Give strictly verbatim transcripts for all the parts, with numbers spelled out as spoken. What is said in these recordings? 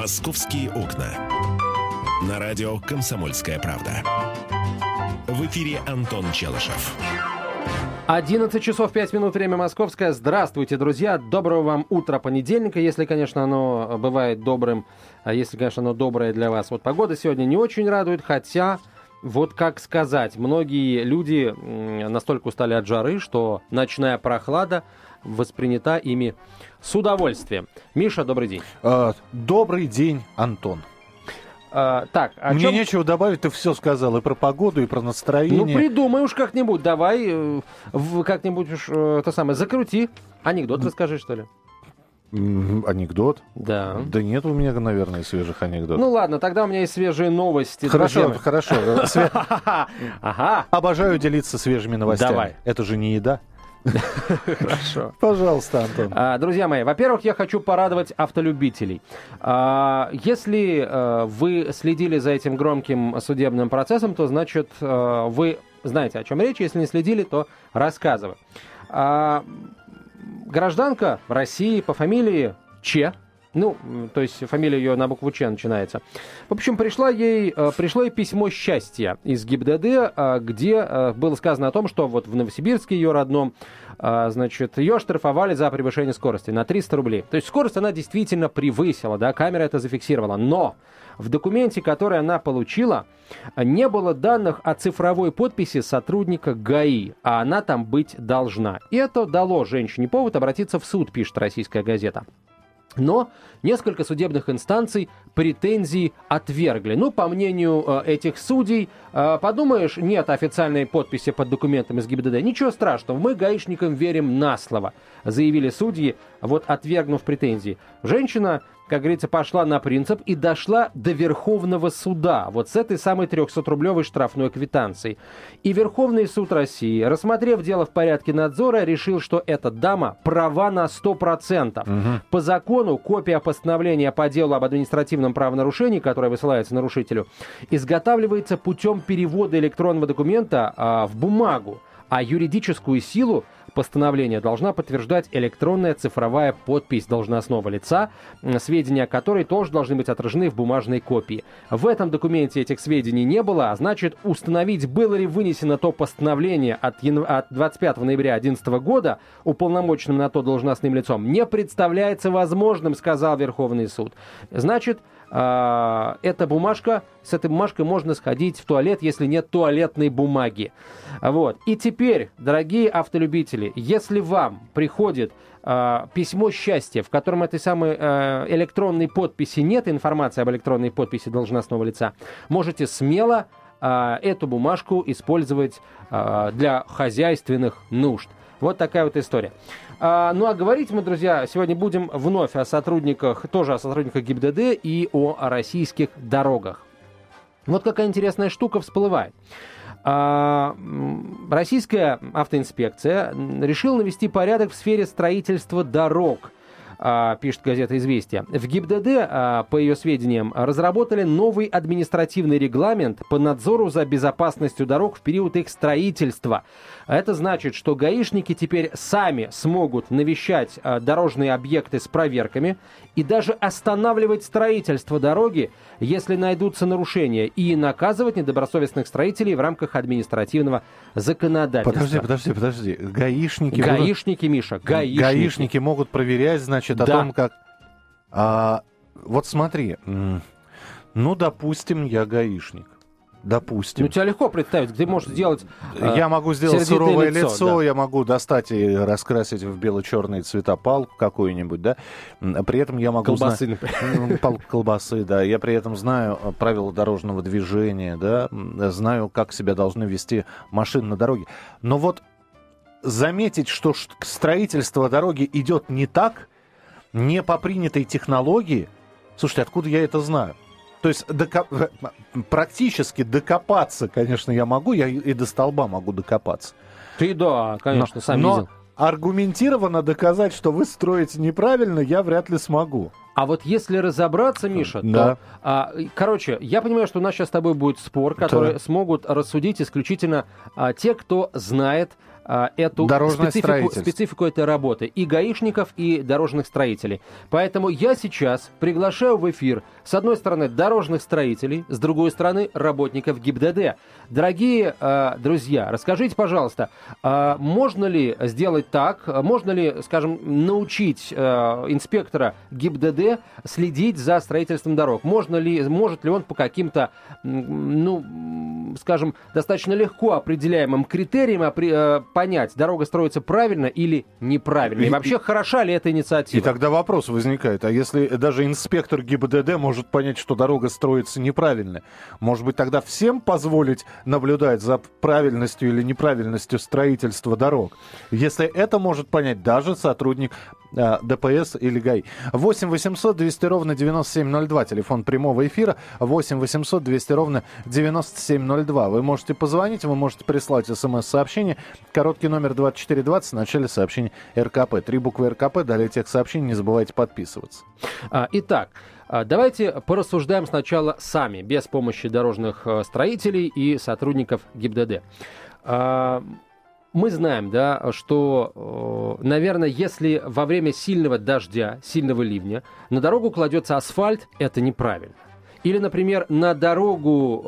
«Московские окна». На радио «Комсомольская правда». В эфире Антон Челышев. одиннадцать часов пять минут, время московское. Здравствуйте, друзья. Доброго вам утра понедельника, если, конечно, оно бывает добрым, если, конечно, оно доброе для вас. Вот погода сегодня не очень радует, хотя, вот как сказать, многие люди настолько устали от жары, что ночная прохлада воспринята ими с удовольствием. Миша, добрый день. Добрый день, Антон. А, так, о Мне чем... нечего добавить, ты все сказал и про погоду, и про настроение. Ну, придумай уж как-нибудь, давай, как-нибудь уж то самое, закрути. Анекдот расскажи, что ли. Анекдот? Да. Да нет у меня, наверное, свежих анекдотов. Ну ладно, тогда у меня есть свежие новости. Хорошо, хорошо. Обожаю делиться свежими новостями. Давай. Это же не еда. Хорошо. Пожалуйста, Антон. Друзья мои, во-первых, я хочу порадовать автолюбителей. Если вы следили за этим громким судебным процессом, то, значит, вы знаете, о чем речь. Если не следили, то рассказываю. Гражданка в России по фамилии Че, ну, то есть фамилия ее на букву Че начинается. В общем, пришло ей, пришло ей письмо счастья из ГИБДД, где было сказано о том, что вот в Новосибирске, ее родном, значит, ее оштрафовали за превышение скорости на триста рублей. То есть скорость она действительно превысила, да, камера это зафиксировала. Но в документе, который она получила, не было данных о цифровой подписи сотрудника ГАИ, а она там быть должна. И это дало женщине повод обратиться в суд, пишет «Российская газета». Но несколько судебных инстанций претензии отвергли. Ну, по мнению этих судей, подумаешь, нет официальной подписи под документом из ГИБДД. Ничего страшного, мы гаишникам верим на слово, заявили судьи, вот отвергнув претензии. Женщина, как говорится, пошла на принцип и дошла до Верховного суда, вот с этой самой трехсотрублевой штрафной квитанцией. И Верховный суд России, рассмотрев дело в порядке надзора, решил, что эта дама права на сто процентов. Угу. По закону копия постановления по делу об административном правонарушении, которое высылается нарушителю, изготавливается путем перевода электронного документа а, в бумагу, а юридическую силу постановление должна подтверждать электронная цифровая подпись должностного лица, сведения о которой тоже должны быть отражены в бумажной копии. В этом документе этих сведений не было, а значит, установить, было ли вынесено то постановление от, яну... от двадцать пятого ноября две тысячи одиннадцатого года уполномоченным на то должностным лицом, не представляется возможным, сказал Верховный суд. Значит, эта бумажка, с этой бумажкой можно сходить в туалет, если нет туалетной бумаги. Вот. И теперь, дорогие автолюбители, если вам приходит э, письмо счастья, в котором этой самой э, электронной подписи нет, информации об электронной подписи должностного лица, можете смело э, эту бумажку использовать э, для хозяйственных нужд. Вот такая вот история. А, ну а говорить мы, друзья, сегодня будем вновь о сотрудниках, тоже о сотрудниках ГИБДД и о российских дорогах. Вот какая интересная штука всплывает. А, российская автоинспекция решила навести порядок в сфере строительства дорог, а, пишет газета «Известия». В ГИБДД, а, по ее сведениям, разработали новый административный регламент по надзору за безопасностью дорог в период их строительства. Это значит, что гаишники теперь сами смогут навещать а, дорожные объекты с проверками и даже останавливать строительство дороги, если найдутся нарушения, и наказывать недобросовестных строителей в рамках административного законодательства. Подожди, подожди, подожди. Гаишники... Гаишники, будут... Миша, гаишники. Гаишники могут проверять, значит, о да. том, как... А, вот смотри, ну, допустим, я гаишник. Допустим. Ну, тебя легко представить, где можешь сделать... Я могу сделать суровое лицо, лицо да. Я могу достать и раскрасить в бело-черные цвета палку какую-нибудь, да? При этом я могу... Колбасы, зна... например. Палку колбасы, да. Я при этом знаю правила дорожного движения, да? Знаю, как себя должны вести машины на дороге. Но вот заметить, что строительство дороги идет не так, не по принятой технологии... Слушайте, откуда я это знаю? То есть докоп... практически докопаться, конечно, я могу, я и до столба могу докопаться. Ты да, конечно, но, сам но видел. Аргументированно доказать, что вы строите неправильно, я вряд ли смогу. А вот если разобраться, Миша, да. то... А, короче, я понимаю, что у нас сейчас с тобой будет спор, который да. смогут рассудить исключительно а, те, кто знает а, эту специфику, специфику этой работы. И гаишников, и дорожных строителей. Поэтому я сейчас приглашаю в эфир, с одной стороны, дорожных строителей, с другой стороны, работников ГИБДД. Дорогие а, друзья, расскажите, пожалуйста, а, можно ли сделать так, можно ли, скажем, научить а, инспектора ГИБДД следить за строительством дорог? Можно ли, может ли он по каким-то, ну, скажем, достаточно легко определяемым критериям опри- понять, дорога строится правильно или неправильно? И, и вообще, и, хороша ли эта инициатива? И тогда вопрос возникает, а если даже инспектор ГИБДД может понять, что дорога строится неправильно, может быть, тогда всем позволить наблюдать за правильностью или неправильностью строительства дорог? Если это может понять даже сотрудник ДПС или ГАИ. восемь восемьсот двести ровно девяносто семь ноль два. Телефон прямого эфира. восемь восемьсот двести ровно девяносто семь ноль два. Вы можете позвонить, вы можете прислать смс-сообщение. Короткий номер двадцать четыре двадцать. В начале сообщения РКП. Три буквы РКП. Далее текст сообщений. Не забывайте подписываться. Итак, давайте порассуждаем сначала сами, без помощи дорожных строителей и сотрудников ГИБДД. Мы знаем, да, что, наверное, если во время сильного дождя, сильного ливня на дорогу кладется асфальт, это неправильно. Или, например, на дорогу,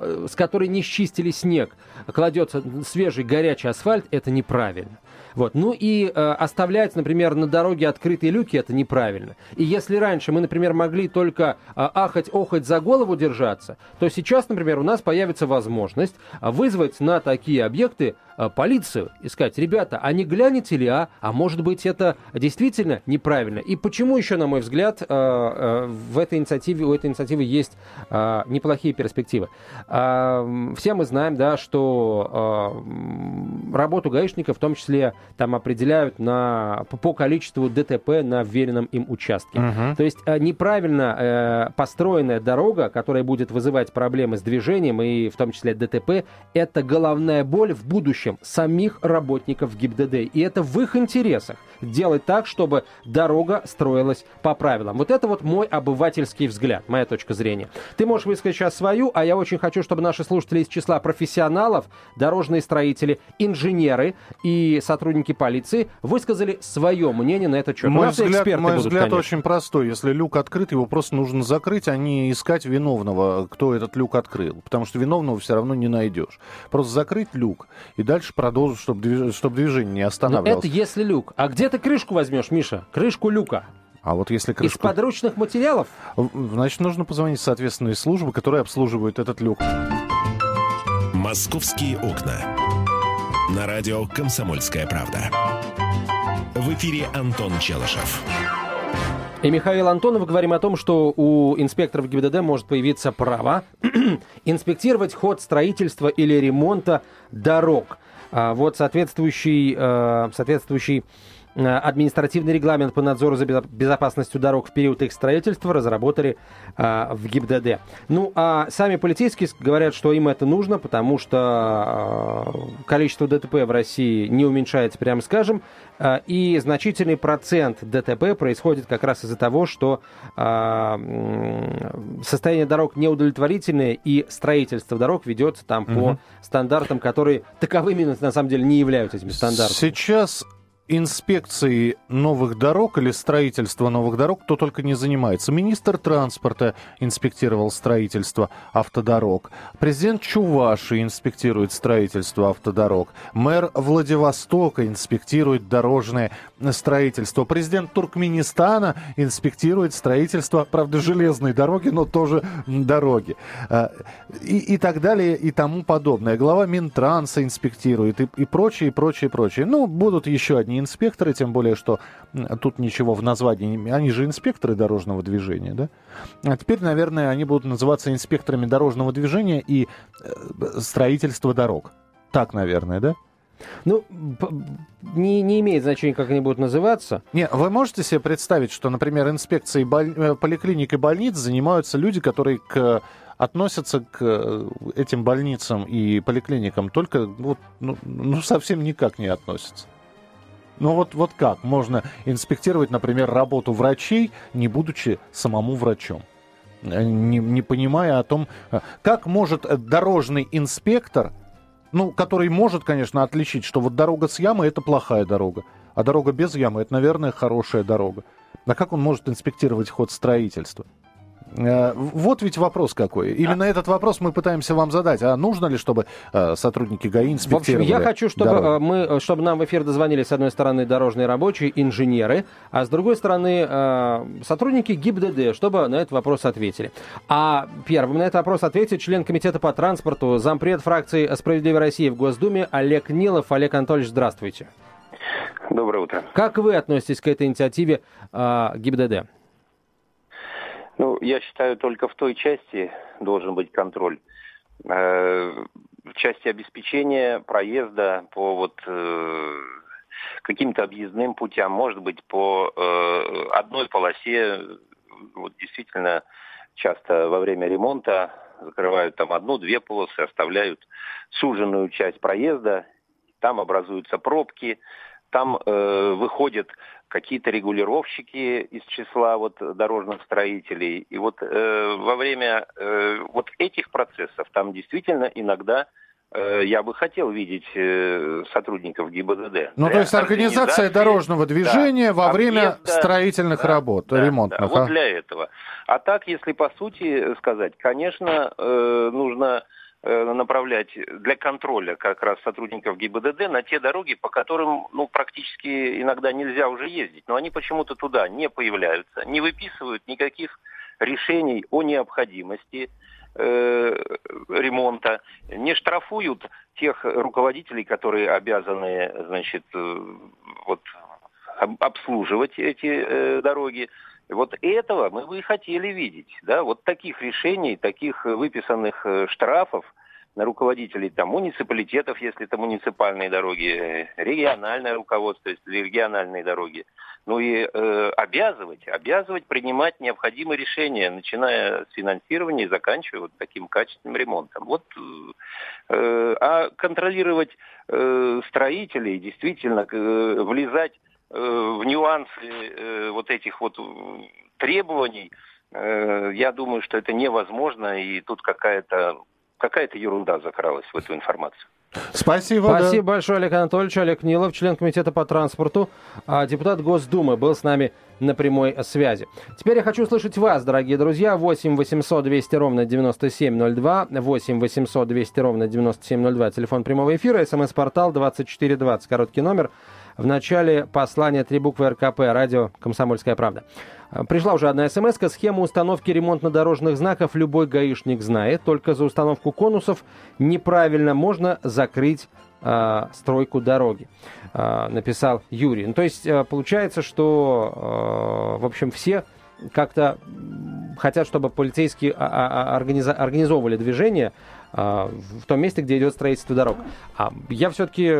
э, с которой не счистили снег, кладется свежий горячий асфальт, это неправильно. Вот. Ну и э, оставлять, например, на дороге открытые люки, это неправильно. И если раньше мы, например, могли только э, ахать-охать за голову держаться, то сейчас, например, у нас появится возможность вызвать на такие объекты э, полицию и сказать: ребята, а не глянете ли, а? А может быть, это действительно неправильно? И почему еще, на мой взгляд, э, э, в этой инициативе, у этой инициативы есть а, неплохие перспективы. А, все мы знаем, да, что а, работу гаишников в том числе там определяют на, по количеству ДТП на вверенном им участке. Угу. То есть а, неправильно а, построенная дорога, которая будет вызывать проблемы с движением и в том числе ДТП, это головная боль в будущем самих работников ГИБДД. И это в их интересах делать так, чтобы дорога строилась по правилам. Вот это вот мой обывательский взгляд, моя точка зрения. Ты можешь высказать сейчас свою, а я очень хочу, чтобы наши слушатели из числа профессионалов, дорожные строители, инженеры и сотрудники полиции высказали свое мнение на этот счет. Мой взгляд, мой будут, взгляд очень простой. Если люк открыт, его просто нужно закрыть, а не искать виновного, кто этот люк открыл. Потому что виновного все равно не найдешь. Просто закрыть люк и дальше продолжить, чтобы, движ... чтобы движение не останавливалось. Но это если люк. А где ты крышку возьмешь, Миша? Крышку люка. А вот если крышку... Из подручных материалов? Значит, нужно позвонить в соответственные службы, которые обслуживают этот люк. Московские окна. На радио «Комсомольская правда». В эфире Антон Челышев. И Михаил Антонов. Говорим о том, что у инспекторов ГИБДД может появиться право инспектировать ход строительства или ремонта дорог. Вот соответствующий... соответствующий административный регламент по надзору за безопасностью дорог в период их строительства разработали а, в ГИБДД. Ну, а сами полицейские говорят, что им это нужно, потому что а, количество ДТП в России не уменьшается, прямо скажем, а, и значительный процент ДТП происходит как раз из-за того, что а, состояние дорог неудовлетворительное, и строительство дорог ведется там угу. по стандартам, которые таковыми на самом деле не являются, этими стандартами. Сейчас... инспекции новых дорог или строительства новых дорог кто только не занимается. Министр транспорта инспектировал строительство автодорог. Президент Чувашии инспектирует строительство автодорог. Мэр Владивостока инспектирует дорожное строительство. Президент Туркменистана инспектирует строительство, правда, железной дороги, но тоже дороги. И, и так далее, и тому подобное. Глава Минтранса инспектирует и, и прочее, и прочее, и прочее. Ну, будут еще одни инспекторы, тем более, что тут ничего в названии, они же инспекторы дорожного движения, да? А теперь, наверное, они будут называться инспекторами дорожного движения и строительства дорог. Так, наверное, да? Ну, не, не имеет значения, как они будут называться. Не, вы можете себе представить, что, например, инспекцией боль... поликлиник и больниц занимаются люди, которые к... относятся к этим больницам и поликлиникам только, ну, ну совсем никак не относятся. Ну вот, вот как можно инспектировать, например, работу врачей, не будучи самому врачом? Не, не понимая о том, как может дорожный инспектор ну, который может, конечно, отличить, что вот дорога с ямой – это плохая дорога, а дорога без ямы – это, наверное, хорошая дорога. А как он может инспектировать ход строительства? Вот ведь вопрос какой. Именно а... этот вопрос мы пытаемся вам задать. А нужно ли, чтобы э, сотрудники ГАИ инспектировали? В общем, я хочу, чтобы, мы, чтобы нам в эфир дозвонили, с одной стороны, дорожные рабочие, инженеры, а с другой стороны, э, сотрудники ГИБДД, чтобы на этот вопрос ответили. А первым на этот вопрос ответит член комитета по транспорту, зампред фракции «Справедливая Россия» в Госдуме Олег Нилов. Олег Анатольевич, здравствуйте. Доброе утро. Как вы относитесь к этой инициативе э, ГИБДД? Ну, я считаю, только в той части должен быть контроль. Э, в части обеспечения проезда по вот, э, каким-то объездным путям, может быть, по э, одной полосе, вот действительно часто во время ремонта закрывают там одну-две полосы, оставляют суженную часть проезда, там образуются пробки, там э, выходят какие-то регулировщики из числа вот, дорожных строителей. И вот э, во время э, вот этих процессов там действительно иногда э, я бы хотел видеть э, сотрудников ГИБДД. Ну, то есть организация дорожного движения, да, во время объезда, строительных, да, работ, да, ремонтных. Да, а? Вот для этого. А так, если по сути сказать, конечно, э, нужно... направлять для контроля как раз сотрудников ГИБДД на те дороги, по которым, ну, практически иногда нельзя уже ездить. Но они почему-то туда не появляются, не выписывают никаких решений о необходимости э, ремонта, не штрафуют тех руководителей, которые обязаны, значит, э, вот, обслуживать эти э, дороги. Вот этого мы бы и хотели видеть, да, вот таких решений, таких выписанных штрафов на руководителей там муниципалитетов, если это муниципальные дороги, региональное руководство, если региональные дороги, ну и э, обязывать, обязывать принимать необходимые решения, начиная с финансирования и заканчивая вот таким качественным ремонтом. Вот, э, а контролировать э, строителей, действительно э, влезать в нюансы вот этих вот требований, я думаю, что это невозможно, и тут какая-то, какая-то ерунда закралась в эту информацию. Спасибо. Спасибо, да, большое, Олег Анатольевич. Олег Нилов, член комитета по транспорту, депутат Госдумы, был с нами на прямой связи. Теперь я хочу услышать вас, дорогие друзья. восемь восемьсот двести ровно девяносто семь ноль два, восемь восемьсот двести ровно девяносто семь ноль два, телефон прямого эфира, смс-портал двадцать четыре двадцать, короткий номер. В начале послания три буквы РКП, радио «Комсомольская правда». Пришла уже одна смс-ка. Схему установки ремонтно-дорожных знаков любой гаишник знает. Только за установку конусов неправильно можно закрыть э, стройку дороги, э, написал Юрий. Ну, то есть э, получается, что, э, в общем, все как-то хотят, чтобы полицейские организа- организовывали движение в том месте, где идет строительство дорог. А я все-таки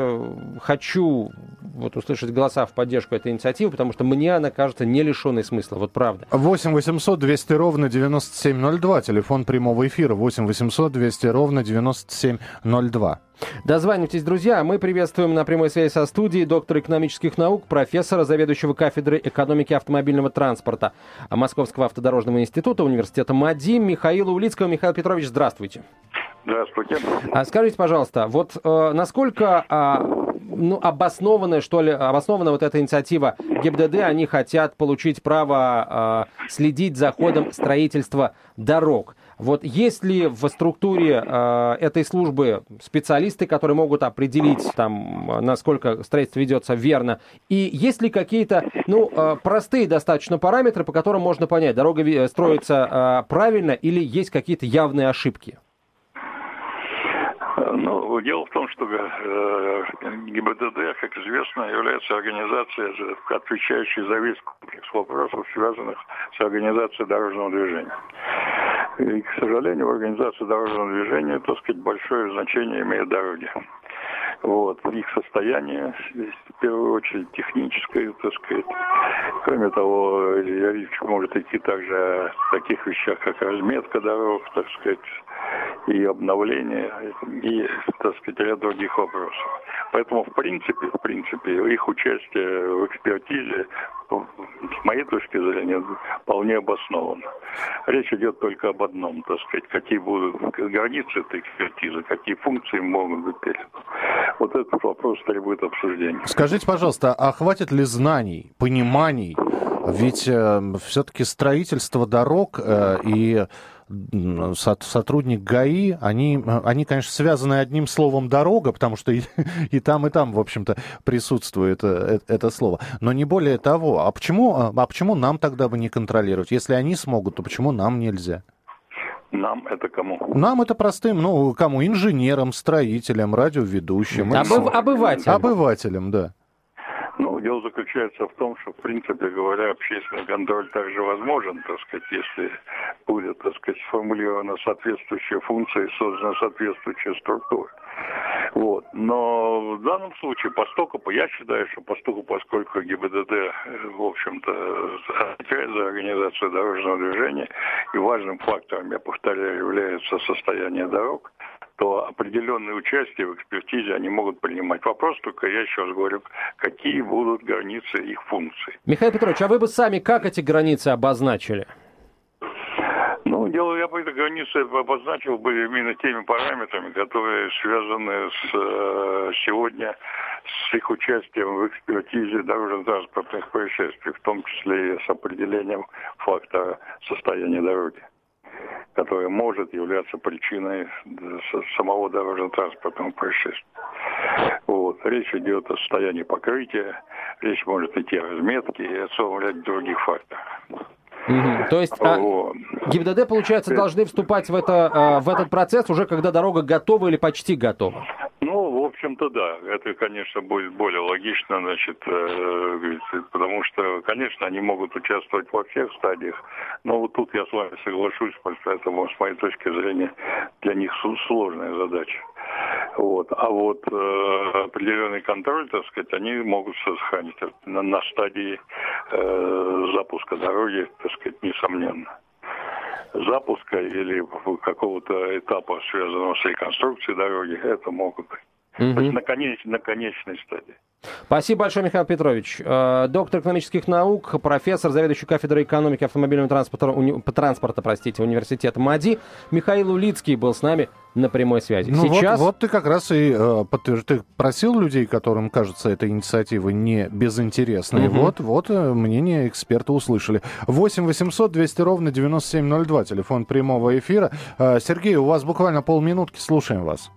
хочу вот услышать голоса в поддержку этой инициативы, потому что мне она кажется не лишенной смысла, вот правда. восемь восемьсот двести ровно девяносто семь ноль два, телефон прямого эфира восемь восемьсот двести ровно девяносто семь ноль два. Дозванивайтесь, друзья. Мы приветствуем на прямой связи со студией доктора экономических наук, профессора, заведующего кафедрой экономики автомобильного транспорта Московского автодорожного института университета МАДИ Михаила Улицкого. Михаил Петрович, здравствуйте. Здравствуйте. А скажите, пожалуйста, вот э, насколько э, ну, обоснованная, что ли, обоснована вот эта инициатива ГИБДД? Они хотят получить право э, следить за ходом строительства дорог. Вот есть ли в структуре э, этой службы специалисты, которые могут определить, там, насколько строительство ведется верно? И есть ли какие-то, ну, э, простые достаточно параметры, по которым можно понять, дорога строится э, правильно или есть какие-то явные ошибки? Ну, дело в том, что ГИБДД, как известно, является организацией, отвечающей за весь комплекс вопросов, связанных с организацией дорожного движения. И, к сожалению, в организации дорожного движения, так сказать, большое значение имеют дороги. Вот, их состояние, в первую очередь, техническое, так сказать. Кроме того, речь может идти также о таких вещах, как разметка дорог, так сказать, и обновление, и, так сказать, ряд других вопросов. Поэтому, в принципе, в принципе, их участие в экспертизе с моей точки зрения, вполне обоснован. Речь идет только об одном, так сказать, какие будут границы этой экспертизы, какие функции могут быть переданы. Вот этот вопрос требует обсуждения. Скажите, пожалуйста, а хватит ли знаний, пониманий? Ведь э, все-таки строительство дорог э, и сотрудник ГАИ, они, они, конечно, связаны одним словом «дорога», потому что и, и там, и там, в общем-то, присутствует это, это слово. Но не более того. А почему, а почему нам тогда бы не контролировать? Если они смогут, то почему нам нельзя? Нам это кому? Нам это простым, ну, кому? Инженерам, строителям, радиоведущим. Обыв... Обывателям. Обывателям, да. Ну, дело заключается в том, что, в принципе говоря, общественный контроль также возможен, так сказать, если будет, так сказать, сформулирована соответствующая функция и создана соответствующая структура. Вот. Но в данном случае, поскольку, я считаю, что поскольку, поскольку ГИБДД, в общем-то, отвечает за организацию дорожного движения, и важным фактором, я повторяю, является состояние дорог, то определенные участия в экспертизе они могут принимать. Вопрос только, я еще раз говорю, какие будут границы их функций. Михаил Петрович, а вы бы сами как эти границы обозначили? Ну, дело, я бы эти границы обозначил бы именно теми параметрами, которые связаны с сегодня с их участием в экспертизе дорожно-транспортных происшествий, в том числе и с определением фактора состояния дороги, которая может являться причиной самого дорожно-транспортного происшествия. Вот. Речь идет о состоянии покрытия, речь может идти о разметке и о целом ряде других факторов. Mm-hmm. То есть а, ГИБДД, получается, должны вступать в, это, а, в этот процесс уже когда дорога готова или почти готова? Ну, в общем-то, да. Это, конечно, будет более логично, значит, потому что, конечно, они могут участвовать во всех стадиях, но вот тут я с вами соглашусь, поэтому, с моей точки зрения, для них сложная задача. Вот. А вот э, определенный контроль, так сказать, они могут сохранить на, на стадии э, запуска дороги, так сказать, несомненно. Запуска или какого-то этапа, связанного с реконструкцией дороги, это могут быть. Угу. То есть на, конеч, на конечной стадии. Спасибо большое, Михаил Петрович. Доктор экономических наук, профессор, заведующий кафедрой экономики автомобильного транспорта, уни... транспорта, простите, университета МАДИ, Михаил Улицкий был с нами на прямой связи. Ну сейчас... вот, вот ты как раз и э, подтвержд... ты просил людей, которым кажется эта инициатива не безинтересной. Угу. Вот, вот мнение эксперта услышали. восемь восемьсот двести ровно девяносто семь ноль два, телефон прямого эфира. Э, Сергей, у вас буквально полминутки, слушаем вас.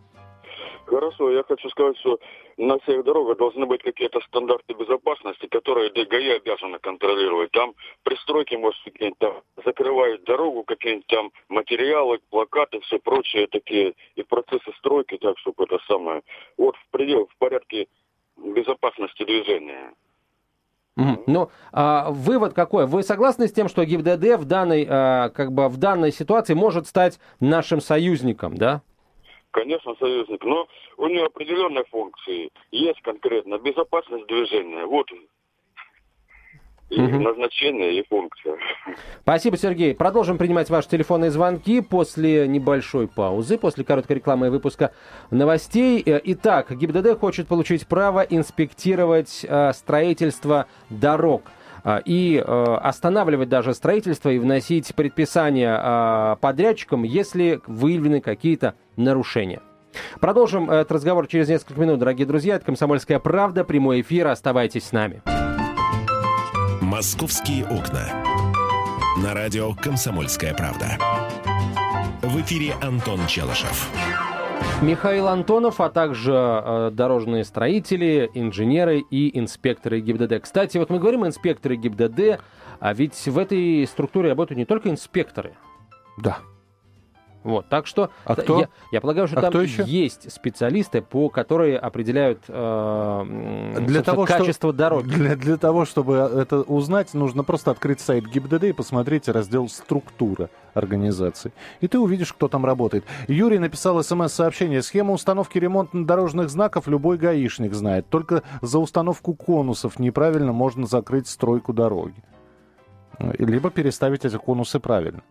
Хорошо, я хочу сказать, что на всех дорогах должны быть какие-то стандарты безопасности, которые ГАИ обязаны контролировать. Там пристройки, может, какие-нибудь там закрывают дорогу, какие-нибудь там материалы, плакаты, все прочие такие, и процессы стройки, так, чтобы это самое. Вот в пределах, в порядке безопасности движения. Mm-hmm. Ну, а, вывод какой? Вы согласны с тем, что ГИБДД в данной, а, как бы в данной ситуации может стать нашим союзником, да? Конечно, союзник, но у него определенные функции. Есть конкретно безопасность движения. Вот и угу. назначение, и функция. Спасибо, Сергей. Продолжим принимать ваши телефонные звонки после небольшой паузы, после короткой рекламы и выпуска новостей. Итак, ГИБДД хочет получить право инспектировать строительство дорог и останавливать даже строительство и вносить предписания подрядчикам, если выявлены какие-то нарушения. Продолжим этот разговор через несколько минут, дорогие друзья. Это «Комсомольская правда», прямой эфир. Оставайтесь с нами. «Московские окна». На радио «Комсомольская правда». В эфире Антон Челышев. Михаил Антонов, а также э, дорожные строители, инженеры и инспекторы ГИБДД. Кстати, вот мы говорим инспекторы ГИБДД, а ведь в этой структуре работают не только инспекторы. Да. Вот, так что а кто? Я, я полагаю, что а там есть специалисты, по которые определяют э, для того, качество что, дороги. Для, для того, чтобы это узнать, нужно просто открыть сайт ГИБДД и посмотреть раздел «Структура» организации. И ты увидишь, кто там работает. Юрий написал смс-сообщение. Схему установки ремонтно-дорожных знаков любой гаишник знает. Только за установку конусов неправильно можно закрыть стройку дороги. Либо переставить эти конусы правильно.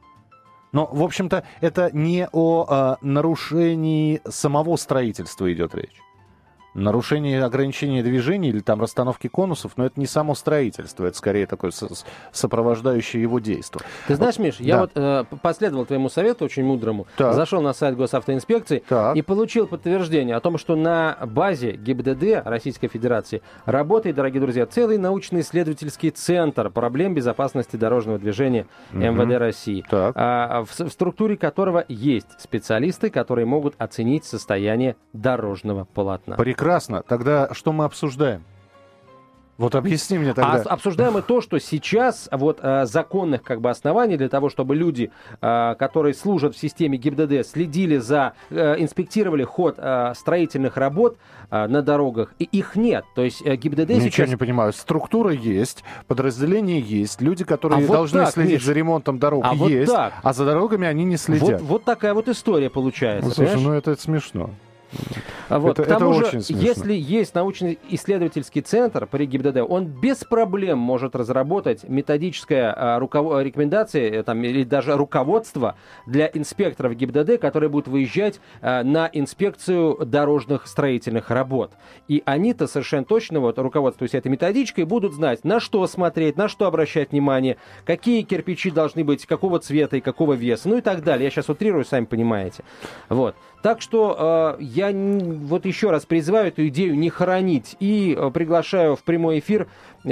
Но, в общем-то, это не о э, нарушении самого строительства идет речь. нарушение ограничения движения или там расстановки конусов, но это не само строительство, это скорее такое сопровождающее его действо. Ты знаешь, вот, Миш, да. я вот э, последовал твоему совету очень мудрому, так. зашел на сайт Госавтоинспекции так. и получил подтверждение о том, что на базе ГИБДД Российской Федерации работает, дорогие друзья, целый научно-исследовательский центр проблем безопасности дорожного движения МВД угу. России, э, в, в структуре которого есть специалисты, которые могут оценить состояние дорожного полотна. Прекрасно. Тогда что мы обсуждаем? Вот объясни мне тогда. А обсуждаем мы то, что сейчас вот а, законных как бы оснований для того, чтобы люди, а, которые служат в системе ГИБДД, следили за, а, инспектировали ход а, строительных работ а, на дорогах, и их нет. То есть а, ГИБДД Ничего сейчас... Ничего не понимаю. Структура есть, подразделение есть, люди, которые а вот должны так, следить Миш. за ремонтом дорог, а есть, вот а за дорогами они не следят. Вот, вот такая вот история получается. Ну, слушай, ну это, это смешно. Вот. Это, К тому это же, если есть научно-исследовательский центр при ГИБДД, он без проблем может разработать методическое а, руков... рекомендации там, или даже руководство для инспекторов ГИБДД, которые будут выезжать а, на инспекцию дорожных строительных работ. И они-то совершенно точно, вот, руководствуясь этой методичкой, будут знать, на что смотреть, на что обращать внимание, какие кирпичи должны быть, какого цвета и какого веса, ну и так далее. Я сейчас утрирую, сами понимаете. Вот. Так что э, я вот еще раз призываю эту идею не хоронить и приглашаю в прямой эфир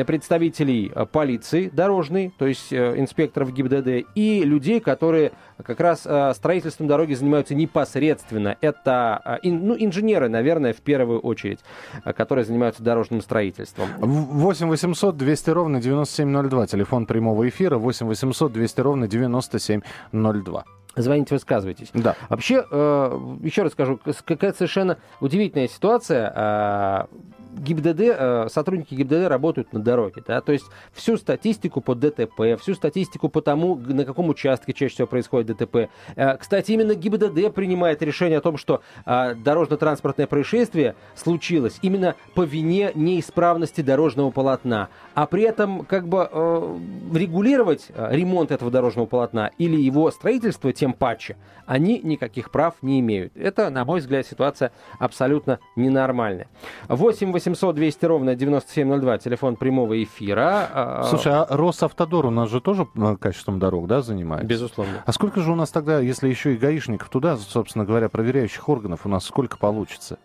представителей полиции дорожной, то есть э, инспекторов ГИБДД, и людей, которые как раз э, строительством дороги занимаются непосредственно. Это э, ин, ну, инженеры, наверное, в первую очередь, э, которые занимаются дорожным строительством. восемь восемьсот двести ровно девяносто семь ноль два. Телефон прямого эфира восемь восемьсот двести ровно девяносто семь ноль два. Звоните, высказывайтесь. Да. Вообще, э, еще раз скажу, какая совершенно удивительная ситуация. Э, ГИБДД, э, сотрудники ГИБДД работают на дороге. Да? То есть всю статистику по ДТП, всю статистику по тому, на каком участке чаще всего происходит ДТП. Э, кстати, именно ГИБДД принимает решение о том, что э, дорожно-транспортное происшествие случилось именно по вине неисправности дорожного полотна. А при этом как бы э, регулировать э, ремонт этого дорожного полотна или его строительство тем паче, они никаких прав не имеют. Это, на мой взгляд, ситуация абсолютно ненормальная. восемь восемьсот двести ровно девяносто семь ноль два, телефон прямого эфира. Слушай, а Росавтодор у нас же тоже качеством дорог, да, занимается? Безусловно. А сколько же у нас тогда, если еще и гаишников туда, собственно говоря, проверяющих органов, у нас сколько получится?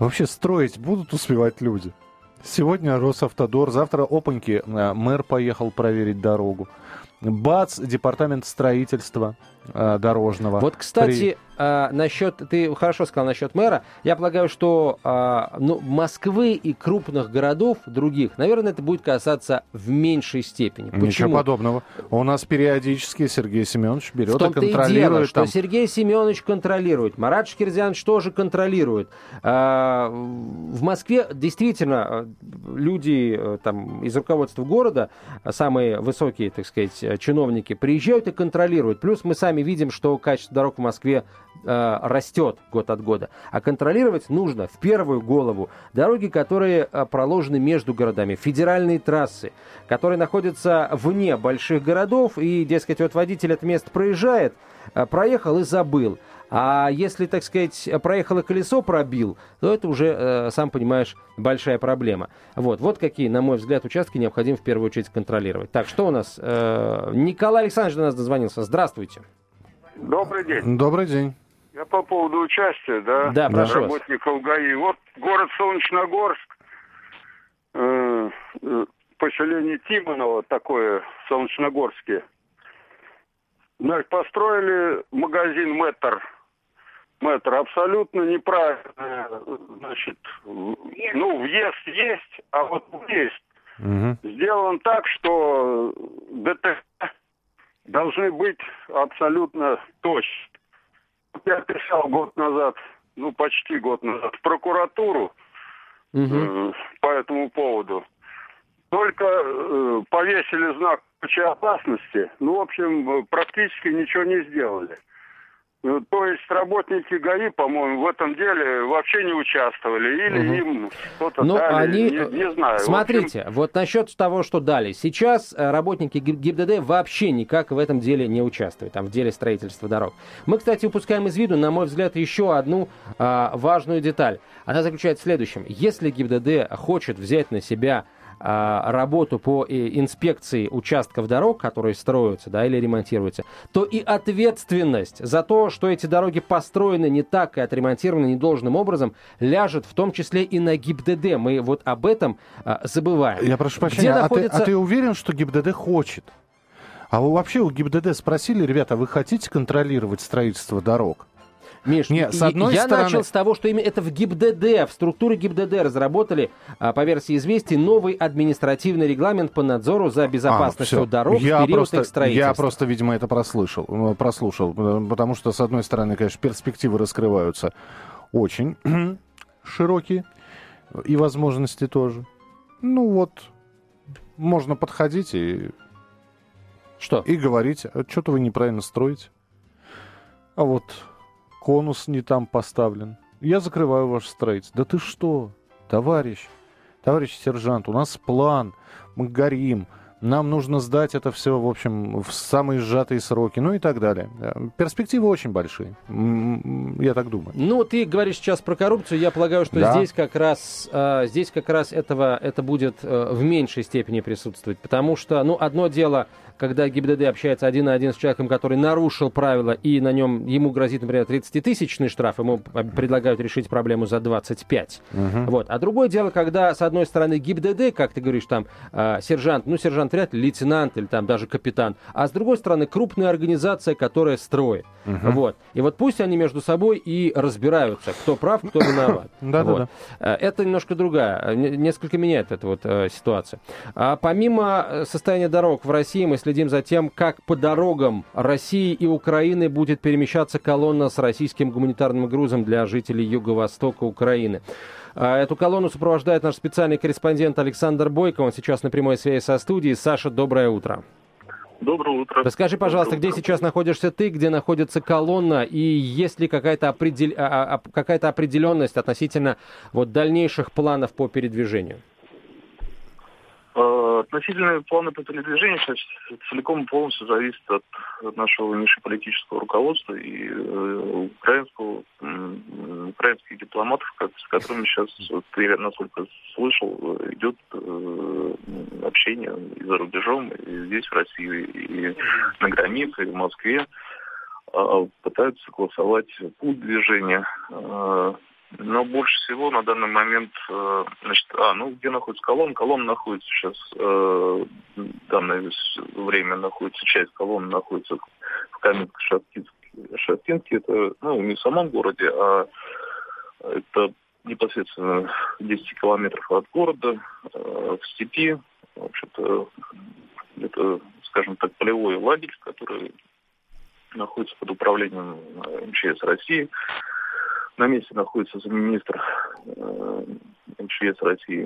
Вообще строить будут успевать люди? Сегодня Росавтодор, завтра, опаньки, мэр поехал проверить дорогу. Бац, департамент строительства э, дорожного. Вот, кстати, При... э, насчет, ты хорошо сказал насчет мэра. Я полагаю, что э, ну, Москвы и крупных городов других, наверное, это будет касаться в меньшей степени. Почему? Ничего подобного. У нас периодически Сергей Семенович берет и контролирует. И дело, что там... Сергей Семенович контролирует, Марат Шкерзянович тоже контролирует. Э, в Москве действительно люди там, из руководства города, самые высокие, так сказать, чиновники приезжают и контролируют. Плюс мы сами видим, что качество дорог в Москве э, растет год от года. А контролировать нужно в первую голову дороги, которые проложены между городами, федеральные трассы, которые находятся вне больших городов. И, дескать, вот водитель это место проезжает, проехал и забыл. А если, так сказать, проехало колесо, пробил, то это уже, э, сам понимаешь, большая проблема. Вот, вот какие, на мой взгляд, участки необходимо в первую очередь контролировать. Так, что у нас? Э, Николай Александрович до нас дозвонился. Здравствуйте. Добрый день. Добрый день. Я по поводу участия, да, да прошу работников вас. ГАИ. Вот город Солнечногорск, э, э, поселение Тимонова такое, в Солнечногорске. Значит, построили магазин «Мэтр». Метр абсолютно неправильно, значит, ну, въезд есть, а вот есть. Угу. Сделан так, что ДТП должны быть абсолютно точно. Я писал год назад, ну, почти год назад, в прокуратуру угу. э, по этому поводу. Только э, повесили знак «Опасности», ну, в общем, практически ничего не сделали. То есть работники ГАИ, по-моему, в этом деле вообще не участвовали. Или угу. им что-то ну, дали, они... не, не знаю. Смотрите, общем... вот насчет того, что дали. Сейчас работники ГИБДД вообще никак в этом деле не участвуют, там, в деле строительства дорог. Мы, кстати, упускаем из виду, на мой взгляд, еще одну а, важную деталь. Она заключается в следующем. Если ГИБДД хочет взять на себя работу по инспекции участков дорог, которые строятся, да, или ремонтируются, то и ответственность за то, что эти дороги построены не так и отремонтированы недолжным образом, ляжет в том числе и на ГИБДД. Мы вот об этом а, забываем. Я прошу прощения, а, находится... ты, а ты уверен, что ГИБДД хочет? А вы вообще у ГИБДД спросили, ребята, вы хотите контролировать строительство дорог? Миш, Нет, с одной я стороны... начал с того, что именно это в ГИБДД, в структуре ГИБДД разработали, по версии «Известий», новый административный регламент по надзору за безопасностью а, дорог я в период просто, их строительства. Я просто, видимо, это прослышал, прослушал, потому что, с одной стороны, конечно, перспективы раскрываются очень широкие, и возможности тоже. Ну вот, можно подходить и, что? и говорить, а что-то вы неправильно строите. А вот... конус не там поставлен. Я закрываю ваш строительство. Да ты что, товарищ, товарищ сержант, у нас план, мы горим, нам нужно сдать это все, в общем, в самые сжатые сроки, ну и так далее. Перспективы очень большие, я так думаю. Ну, ты говоришь сейчас про коррупцию, я полагаю, что да. здесь как раз, здесь как раз этого, это будет в меньшей степени присутствовать, потому что, ну, одно дело... когда ГИБДД общается один на один с человеком, который нарушил правила, и на нем ему грозит, например, тридцатитысячный штраф, ему предлагают решить проблему за двадцать пять. Угу. Вот. А другое дело, когда, с одной стороны, ГИБДД, как ты говоришь, там, э, сержант, ну, сержант вряд ли, лейтенант или там даже капитан, а с другой стороны, крупная организация, которая строит. Угу. Вот. И вот пусть они между собой и разбираются, кто прав, кто виноват. Вот. Это немножко другая, несколько меняет эта вот э, ситуация. А помимо состояния дорог в России, мы следим за тем, как по дорогам России и Украины будет перемещаться колонна с российским гуманитарным грузом для жителей Юго-Востока Украины. Эту колонну сопровождает наш специальный корреспондент Александр Бойко. Он сейчас на прямой связи со студией. Саша, доброе утро. Доброе утро. Расскажи, пожалуйста, доброе где утро. Сейчас находишься ты, где находится колонна, и есть ли какая-то, определ... какая-то определенность относительно вот, дальнейших планов по передвижению? Относительно плана по передвижению сейчас целиком и полностью зависит от, от нашего внешнеполитического руководства и э, украинского, э, украинских дипломатов, как, с которыми сейчас, вот, я насколько слышал, идет э, общение и за рубежом, и здесь, в России, и на границе, и в Москве. Э, пытаются согласовать путь движения. Э, Но больше всего на данный момент, значит, а, ну, где находится колонна? Колонна находится сейчас, э, в данное время находится, часть колонны находится в Каменск-Шахтинске. Это, ну, не в самом городе, а это непосредственно десять километров от города, э, в степи. В общем-то, это, скажем так, полевой лагерь, который находится под управлением эм че эс России. На месте находится замминистра э, эм че эс России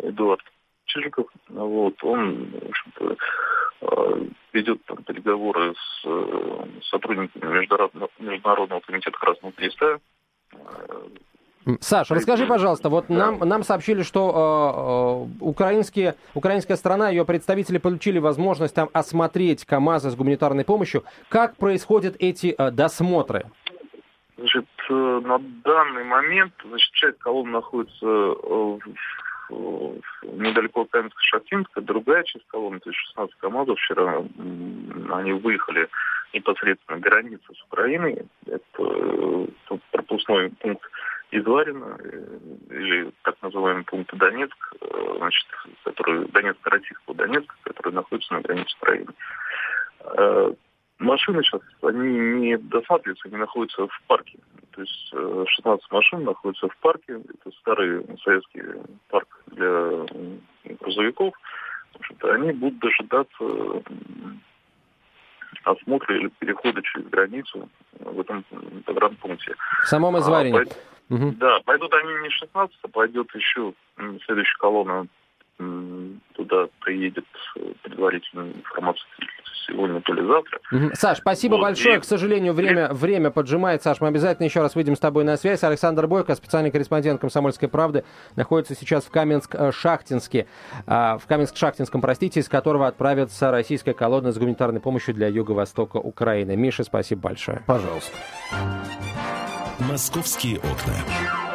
Эдуард Чижиков. Вот. Он, в общем-то, э, ведет там переговоры с э, сотрудниками Международного, Международного комитета Красного Креста. Саш, расскажи, пожалуйста, вот нам, нам сообщили, что э, украинские, украинская страна, ее представители получили возможность там осмотреть КАМАЗы с гуманитарной помощью. Как происходят эти э, досмотры? Значит, на данный момент, значит, часть колонны находится в, в, в, недалеко от Каменска-Шахтинска, другая часть колонны, то есть шестнадцать КАМАЗов, вчера они выехали непосредственно границу с Украиной, это пропускной пункт Изварино, или так называемый пункт Донецк, значит, который Донецко-Российского Донецка, который находится на границе с Украиной. Машины сейчас, они не досматриваются, они находятся в парке. То есть шестнадцать машин находятся в парке. Это старый советский парк для грузовиков. Они будут дожидаться осмотра или перехода через границу в этом погранпункте. В самом Изварине. А, пойд... угу. Да, пойдут они не шестнадцать, а пойдет еще следующая колонна. Туда приедет предварительная информация сегодня, то ли завтра. Угу. Саш, спасибо вот, большое. И... К сожалению, время, и... время поджимает. Саш, мы обязательно еще раз выйдем с тобой на связь. Александр Бойко, специальный корреспондент «Комсомольской правды», находится сейчас в Каменск-Шахтинске. В Каменск-Шахтинском, простите, из которого отправится российская колонна с гуманитарной помощью для юго-востока Украины. Миша, спасибо большое. Пожалуйста. «Московские окна».